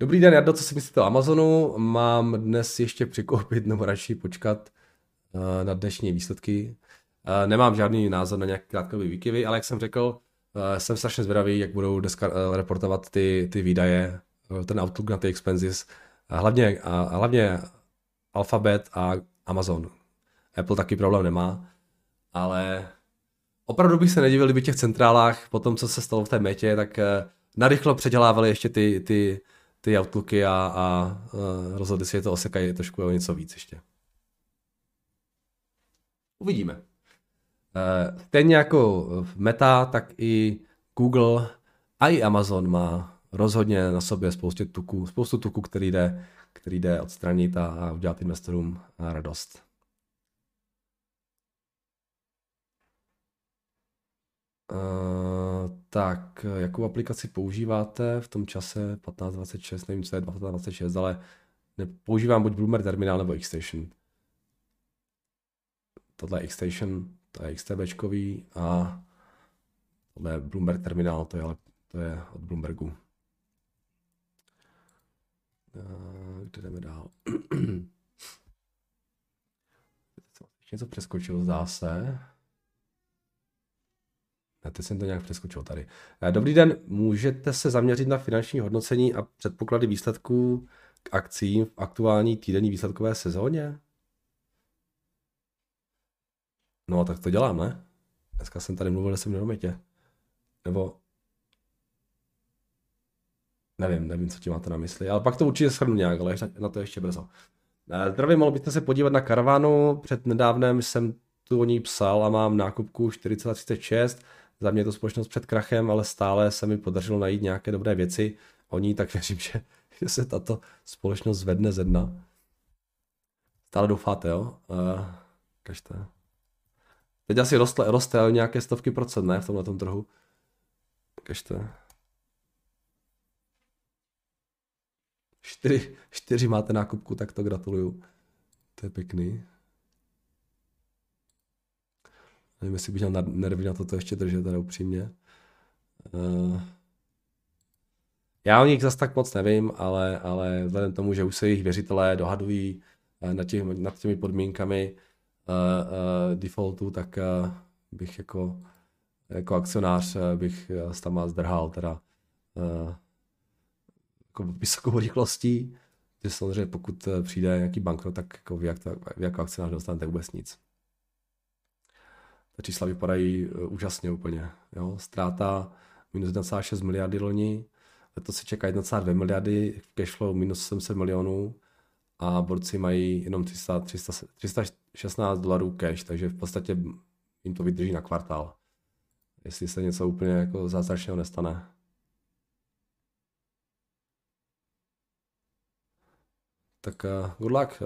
Dobrý den, Jardo, co si myslíte o Amazonu? Mám dnes ještě přikoupit nebo radši počkat na dnešní výsledky. Nemám žádný názor na nějaké krátkodobé výkyvy, ale jak jsem řekl, jsem strašně zvědavý, jak budou dneska reportovat ty výdaje, ten outlook na ty expenses, hlavně Alphabet a Amazon. Apple taky problém nemá, ale opravdu bych se nedivil, kdyby v těch centrálách, po tom, co se stalo v té Metě, tak narychlo předělávali ještě ty outlooky a rozhodli si, je to osekají trošku o něco víc ještě. Uvidíme. Stejně jako Meta, tak i Google a i Amazon má rozhodně na sobě spoustu tuku, který jde odstranit a udělat investorům radost. Tak, jakou aplikaci používáte v tom čase 1526, nevím, co je 1526, ale používám buď Bloomer Terminal nebo XStation. Tohle je XStation, to je XTBčkový a tohle je Bloomer Terminal, to je od Bloombergu. Kde jdeme dál? Něco přeskočil, zdá se. Teď jsem to nějak přeskočil tady. Dobrý den, můžete se zaměřit na finanční hodnocení a předpoklady výsledků k akcím v aktuální týdenní výsledkové sezóně? No tak to dělám, ne? Dneska jsem tady mluvil, že jsem nedomětě. Nebo... Nevím, co ti máte na mysli, ale pak to určitě shrnu nějak, ale na to ještě brzo. Zdravím, mohl byste se podívat na karavanu, před nedávnem jsem tu o ní psal a mám nákupku 4,36, za mě je to společnost před krachem, ale stále se mi podařilo najít nějaké dobré věci o ní, tak věřím, že se tato společnost zvedne ze dna. Stále doufáte, jo? Kažte. Teď asi roste o nějaké stovky procent, ne, v tomhletom trhu. Kažte. 4 máte nákupku, tak to gratuluju. To je pěkný. Nevím, jestli bych měl nervy na to ještě držet, teda upřímně. Já o nich zas tak moc nevím, ale vzhledem tomu, že už se jejich věřitelé dohadují nad těmi podmínkami defaultu, tak bych jako akcionář bych s tam zdrhal teda jako vysokou rychlostí. Že samozřejmě pokud přijde nějaký bankrot, tak jako vy jako akcionář dostanete vůbec nic. Ta čísla vypadají úžasně úplně. Jo? Ztráta minus 1,6 miliardy loni, letos se čeká 1,2 miliardy, cashflow minus 700 milionů a borci mají jenom 316 dolarů cash, takže v podstatě jim to vydrží na kvartál. Jestli se něco úplně jako zázračného nestane. Tak good luck.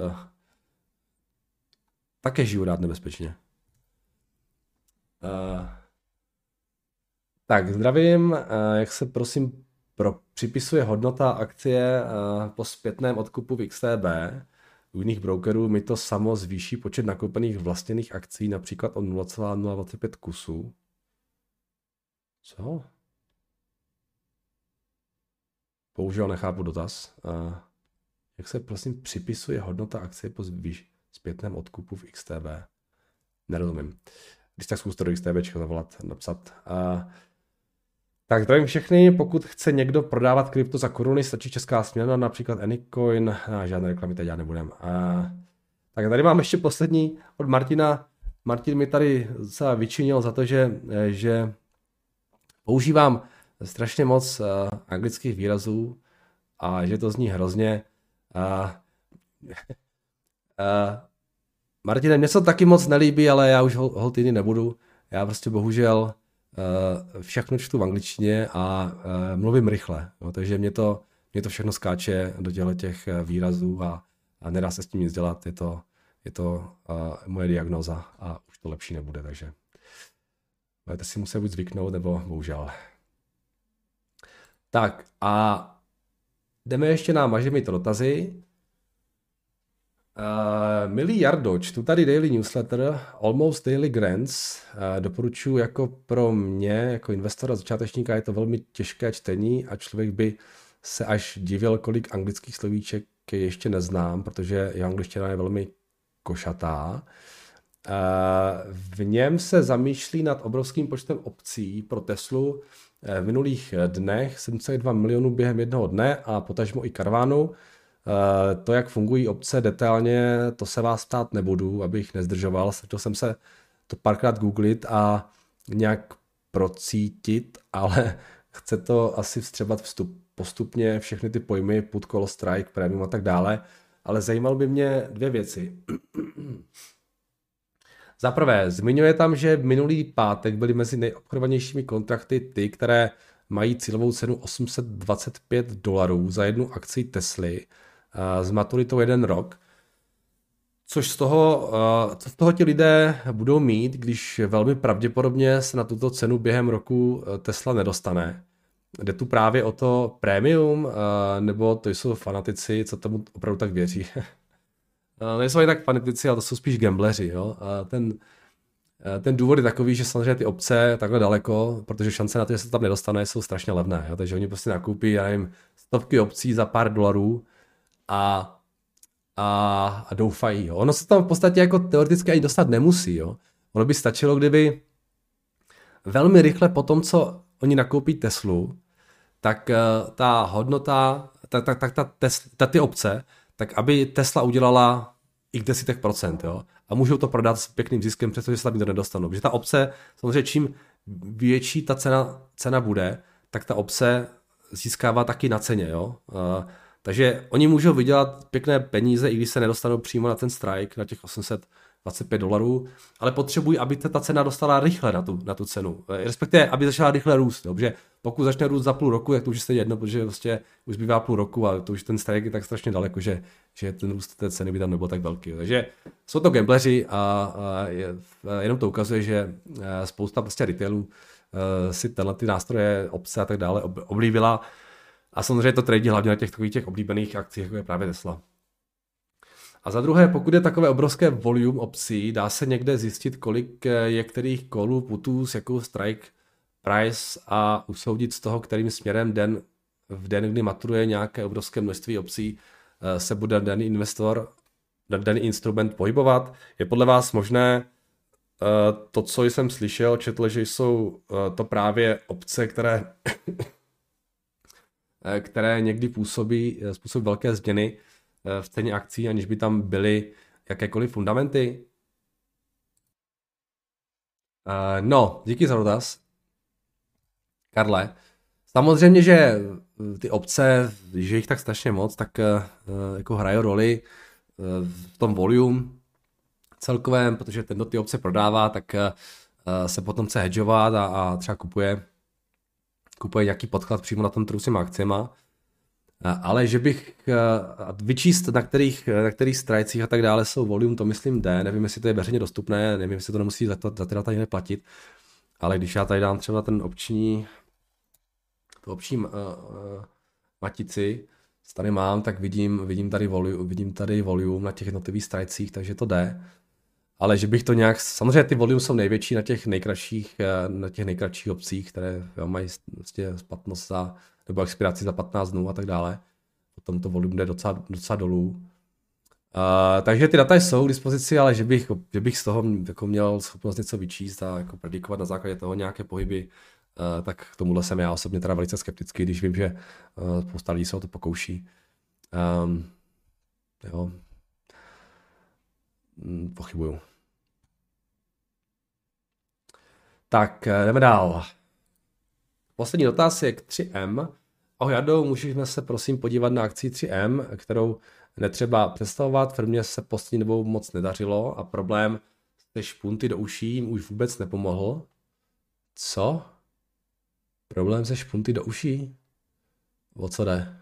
Také žiju rád nebezpečně. Tak zdravím, jak se prosím připisuje hodnota akcie po zpětném odkupu v XTB u jiných brokerů, mi to samo zvýší počet nakoupených vlastněných akcí například o 0,025 kusů. Co? Bohužel nechápu dotaz. Jak se prosím připisuje hodnota akcie po zpětném odkupu v XTB? Nerozumím. Když tak zkuste do XTBčka zavolat, napsat. Tak zdravím všechny, pokud chce někdo prodávat krypto za koruny, stačí česká směna, například Anycoin, žádné reklamy teď já nebudem. Tak tady mám ještě poslední od Martina. Martin mi tady docela vyčinil za to, že používám strašně moc anglických výrazů a že to zní hrozně. Martine, mě se taky moc nelíbí, ale já už holt jiný nebudu. Já prostě bohužel všechno čtu v angličtině a mluvím rychle. No, takže mě to všechno skáče do těch výrazů a nedá se s tím nic dělat. Je to moje diagnóza a už to lepší nebude, takže budete si muset buď zvyknout, nebo bohužel. Tak a jdeme ještě na mažemi to dotazy. Milý Jardo, čtu tady daily newsletter Almost Daily Grants. Doporučuji jako pro mě, jako investora začátečníka, je to velmi těžké čtení a člověk by se až divil, kolik anglických slovíček ještě neznám, protože jeho angličtina je velmi košatá. V něm se zamýšlí nad obrovským počtem opcí pro Teslu v minulých dnech, 72 milionů během jednoho dne a potažmo i karvánu. To, jak fungují opce detailně, to se vás ptát nebudu, abych nezdržoval. Snažil jsem se to párkrát googlit a nějak procítit, ale chce to asi vstřebat postupně všechny ty pojmy, put, call, strike, premium a tak dále. Ale zajímalo by mě dvě věci. Za prvé, zmiňuje tam, že minulý pátek byly mezi nejobchodovanějšími kontrakty ty, které mají cílovou cenu $825 za jednu akci Tesly s maturitou 1 rok. Co z toho ti lidé budou mít, když velmi pravděpodobně se na tuto cenu během roku Tesla nedostane. Jde tu právě o to prémium, nebo to jsou fanatici, co tomu opravdu tak věří. Nejsou ani tak fanatici, ale to jsou spíš gambleři. Jo? A ten důvod je takový, že samozřejmě ty obce takhle daleko, protože šance na to, že se tam nedostane, jsou strašně levné. Jo? Takže oni prostě nakoupí, já nevím, stovky obcí za pár $, a doufají. Jo? Ono se tam v podstatě jako teoreticky ani dostat nemusí. Jo? Ono by stačilo, kdyby velmi rychle po tom, co oni nakoupí Teslu, tak ta hodnota, ty obce, tak aby Tesla udělala x desítek procent, jo? A můžou to prodat s pěkným ziskem, přestože se tam nikdo nedostanou. Protože ta obce, samozřejmě čím větší ta cena bude, tak ta obce získává taky na ceně. Jo? Takže oni můžou vydělat pěkné peníze, i když se nedostanou přímo na ten strike, na těch $825, ale potřebují, aby ta cena dostala rychle na tu cenu. Respektive, aby začala rychle růst. Jo? Protože pokud začne růst za půl roku, tak to už je jedno, protože vlastně už zbývá půl roku a to už ten strike je tak strašně daleko, že ten růst té ceny by tam nebyl tak velký. Jo? Takže jsou to gambleři a jenom to ukazuje, že spousta prostě retailů si tenhle ty nástroje, obce a tak dále oblíbila. A samozřejmě to tradí hlavně na těch oblíbených akcích, jako je právě Tesla. A za druhé, pokud je takové obrovské volume opcí, dá se někde zjistit, kolik je kterých kolů, putů, s jakou strike price a usoudit z toho, kterým směrem v den, kdy maturuje nějaké obrovské množství opcí, se bude daný instrument pohybovat. Je podle vás možné to, co jsem slyšel, četl, že jsou to právě opce, které někdy způsobí velké změny v ceně akcí, aniž by tam byly jakékoliv fundamenty? No, díky za dotaz, Karle. Samozřejmě, že ty obce, že jich tak strašně moc, tak jako hrají roli v tom volume celkovém, protože ten, kdo ty obce prodává, tak se potom chce hedžovat a třeba kupuje nějaký podklad přímo na tom trhu s těma akciema. Ale že bych vyčíst, na kterých strajcích a tak dále jsou volume, to myslím jde, nevím, jestli to je veřejně dostupné, nevím, jestli to nemusí za ty data někde platit, ale když já tady dám třeba ten tu obční matici, co tady mám, tak vidím tady volume na těch jednotlivých strajcích, takže to jde. Ale že bych to nějak, samozřejmě ty volume jsou největší na těch nejkratších obcích, které mají vlastně splatnost nebo expiraci za 15 dnů a tak dále. Potom to volume jde docela dolů. Takže ty data jsou k dispozici, ale že bych z toho jako měl schopnost něco vyčíst a jako predikovat na základě toho nějaké pohyby, tak k tomuhle jsem já osobně teda velice skeptický, když vím, že spousta lidí se o to pokouší. Jo. Pochybuju. Tak, jdeme dál. Poslední dotaz je k 3M. Ahoj Jardo, můžeme se prosím podívat na akci 3M, kterou netřeba představovat. Firmě se poslední dobou moc nedařilo a problém se špunty do uší jim už vůbec nepomohl. Co? Problém se špunty do uší? O co jde?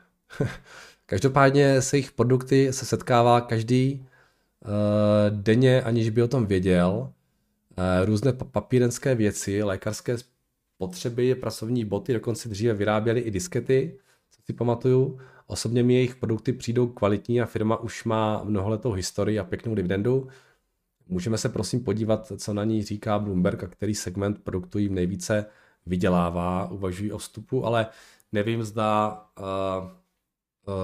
Každopádně se jejich produkty se setkává každý denně, aniž by o tom věděl. Různé papírenské věci, lékařské potřeby, pracovní boty, dokonce dříve vyráběli i diskety, co si pamatuju. Osobně mi jejich produkty přijdou kvalitní a firma už má mnoholetou historii a pěknou dividendu. Můžeme se prosím podívat, co na ní říká Bloomberg a který segment produktu jim nejvíce vydělává, uvažují o vstupu, ale nevím, zda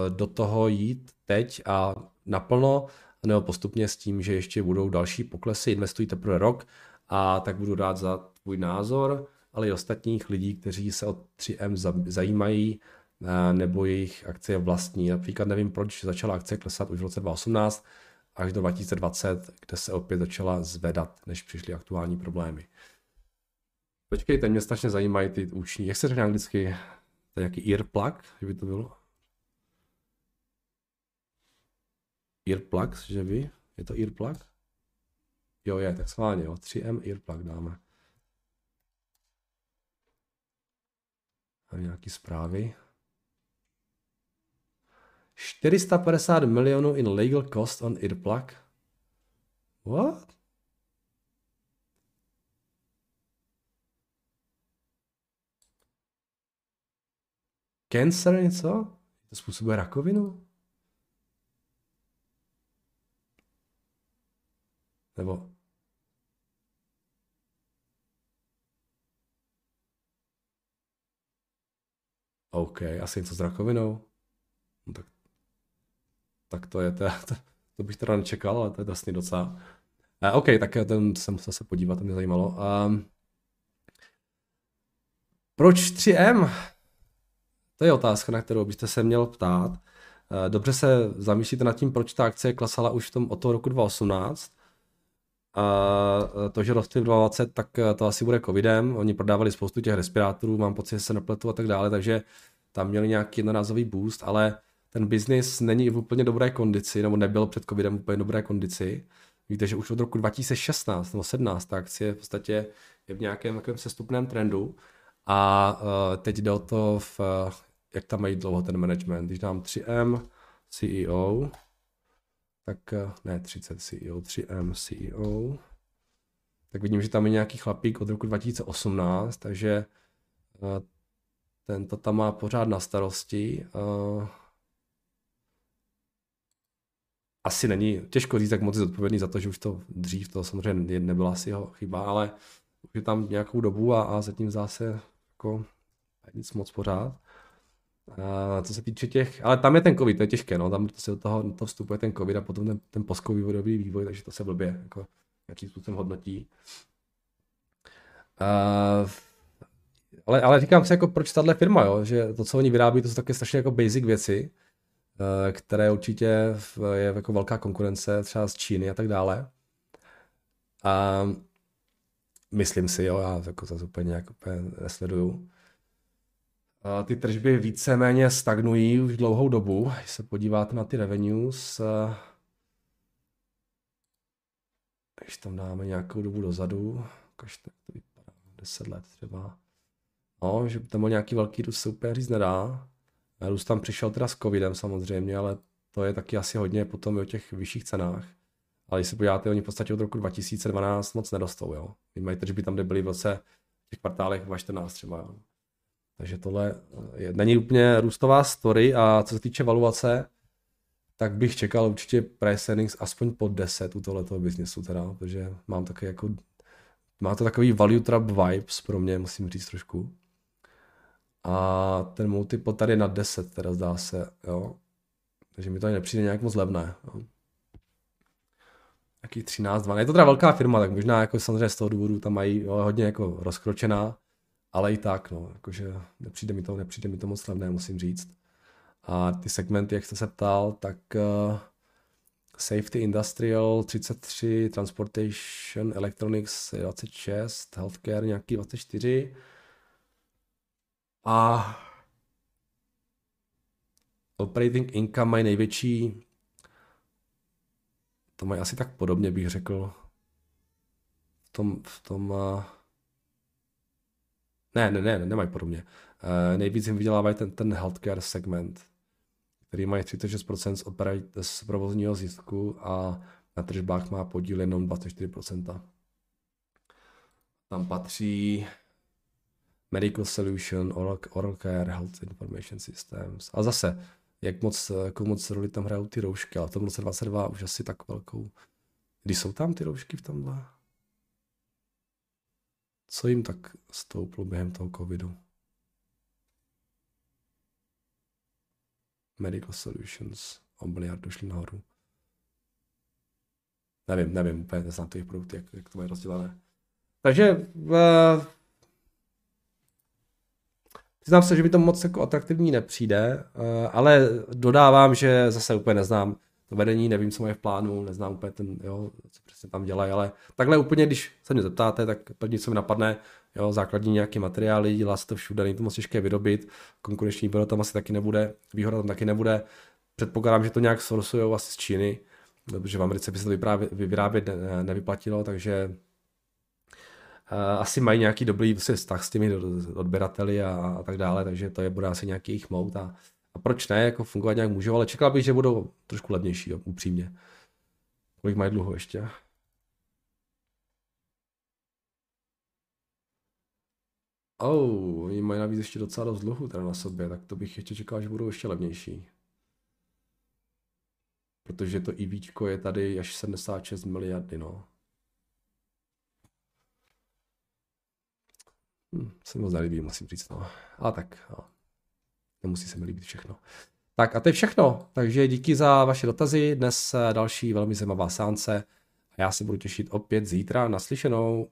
do toho jít teď a naplno, nebo postupně s tím, že ještě budou další poklesy, investují teprve rok a tak budu rád za tvůj názor, ale i ostatních lidí, kteří se o 3M zajímají nebo jejich akcie vlastní. Například nevím, proč začala akcie klesat už v roce 2018 až do 2020, kde se opět začala zvedat, než přišly aktuální problémy. Počkejte, mě strašně zajímají ty úční. Jak se řekne anglicky? To je nějaký earplug, že by to bylo? Earplugs, že by? Je to earplug? Jo, je, tak schválně, jo. 3M earplug dáme. A nějaký zprávy. 450 milionů in legal cost on earplug. What? Cancer něco? To způsobuje rakovinu? Nebo? OK, asi něco s rakovinou. No tak to je, to bych teda nečekal, ale to je vlastně docela... OK, tak ten jsem musel se podívat, to mě zajímalo. Proč 3M? To je otázka, na kterou byste se měl ptát. Dobře se zamýšlíte nad tím, proč ta akcie klesala už od toho roku 2018. To, že rostly v 2020, tak to asi bude covidem. Oni prodávali spoustu těch respirátorů, mám pocit, že se napletu a tak dále, takže tam měli nějaký jednorázový boost, ale ten biznis není v úplně dobré kondici, nebo nebyl před covidem v úplně dobré kondici. Víte, že už od roku 2016 nebo 2017 ta akcie v podstatě je v nějakém takovém sestupném trendu a teď jde o to, jak tam mají dlouho ten management. Když dám 3M CEO, tak ne 30 CEO, 3M CEO, tak vidím, že tam je nějaký chlapík od roku 2018, takže tento tam má pořád na starosti. Asi není, těžko říct, jak moc je zodpovědný za to, že už to dřív, to samozřejmě nebyla asi jeho chyba, ale už je tam nějakou dobu a zatím zase jako nic moc pořád. Co se týče těch, ale tam je ten covid, to je těžké, no, tam se do toho vstupuje ten covid a potom ten poskou vývojový vývoj, takže to se blbě jako nějakým způsobem hodnotí. Ale říkám si, jako proč tahle firma, jo? Že to, co oni vyrábí, to jsou také strašně jako basic věci, které určitě je jako velká konkurence třeba z Číny a tak dále. A myslím si, jo, já jako zase úplně nesleduju. Ty tržby víceméně stagnují už dlouhou dobu. Když se podíváte na ty revenues, když tam dáme nějakou dobu dozadu, každý to vypadá 10 let třeba, no, že tam nějaký velký růst se úplně říct nedá. Růst tam přišel teda s covidem samozřejmě, ale to je taky asi hodně potom o těch vyšších cenách. Ale když se podíváte, oni v podstatě od roku 2012 moc nedostou, jo. Mají tržby tam, kde byly v roce v těch kvartálech 2014 třeba, jo. Takže tohle není úplně růstová story a co se týče valuace, tak bych čekal určitě price earnings aspoň pod 10 u tohletoho biznesu teda, protože mám taky jako, má to takový value trap vibes pro mě, musím říct trošku. A ten multiple tady je na 10 teda zdá se, jo. Takže mi to ani nepřijde nějak moc levné, jo. Jaký 13, 12, je to teda velká firma, tak možná jako samozřejmě z toho důvodu tam mají, jo, hodně jako rozkročená. Ale i tak, no, jakože nepřijde mi to moc levné, musím říct. A ty segmenty, jak jste se ptal, tak Safety Industrial 33, Transportation Electronics 26, Healthcare nějaký 24 a Operating Income mají největší, to mají asi tak podobně, bych řekl, Ne, nemají podobně. Nejvíc jim vydělávají ten healthcare segment, který mají 36% z provozního zisku a na tržbách má podíl jenom 24%. Tam patří Medical Solution, Oral Care, Health Information Systems. A zase jakou moc roli tam hrajou ty roušky, ale v tom roce 22 už asi tak velkou. Kdy jsou tam ty roušky v tomhle? Co jim tak stouplo během toho covidu? Medical Solutions, o miliard došli nahoru. Nevím, úplně neznám těch produktů, jak to mají rozdělané. Takže přiznám se, že mi to moc jako atraktivní nepřijde, ale dodávám, že zase úplně neznám to vedení, nevím, co mají v plánu, neznám úplně ten, jo, co přesně tam dělají, ale takhle úplně, když se mě zeptáte, tak první, co mi napadne, jo, základní nějaké materiály, dělá se to všude, není to moc těžké vyrobit, konkurenční výhoda tam asi taky nebude, předpokládám, že to nějak sourcujou asi z Číny, protože v Americe by se to vyrábět nevyplatilo, takže asi mají nějaký dobrý vztah s těmi odběrateli a tak dále, takže to je bude asi nějaký jejich mout a proč ne, jako fungovat nějak můžou, ale čekal bych, že budou trošku levnější, jo, upřímně. Kolik mají dluhu ještě? Oni mají navíc ještě docela dost dluhu teda na sobě, tak to bych ještě čekal, že budou ještě levnější. Protože to IVčko je tady až 76 miliardy, no. Se moc nelíbí, musím říct, no. Ale tak, no. Nemusí se mi líbit všechno. Tak a to je všechno. Takže díky za vaše dotazy. Dnes další velmi zajímavá seance. A já se budu těšit opět zítra. Naslyšenou.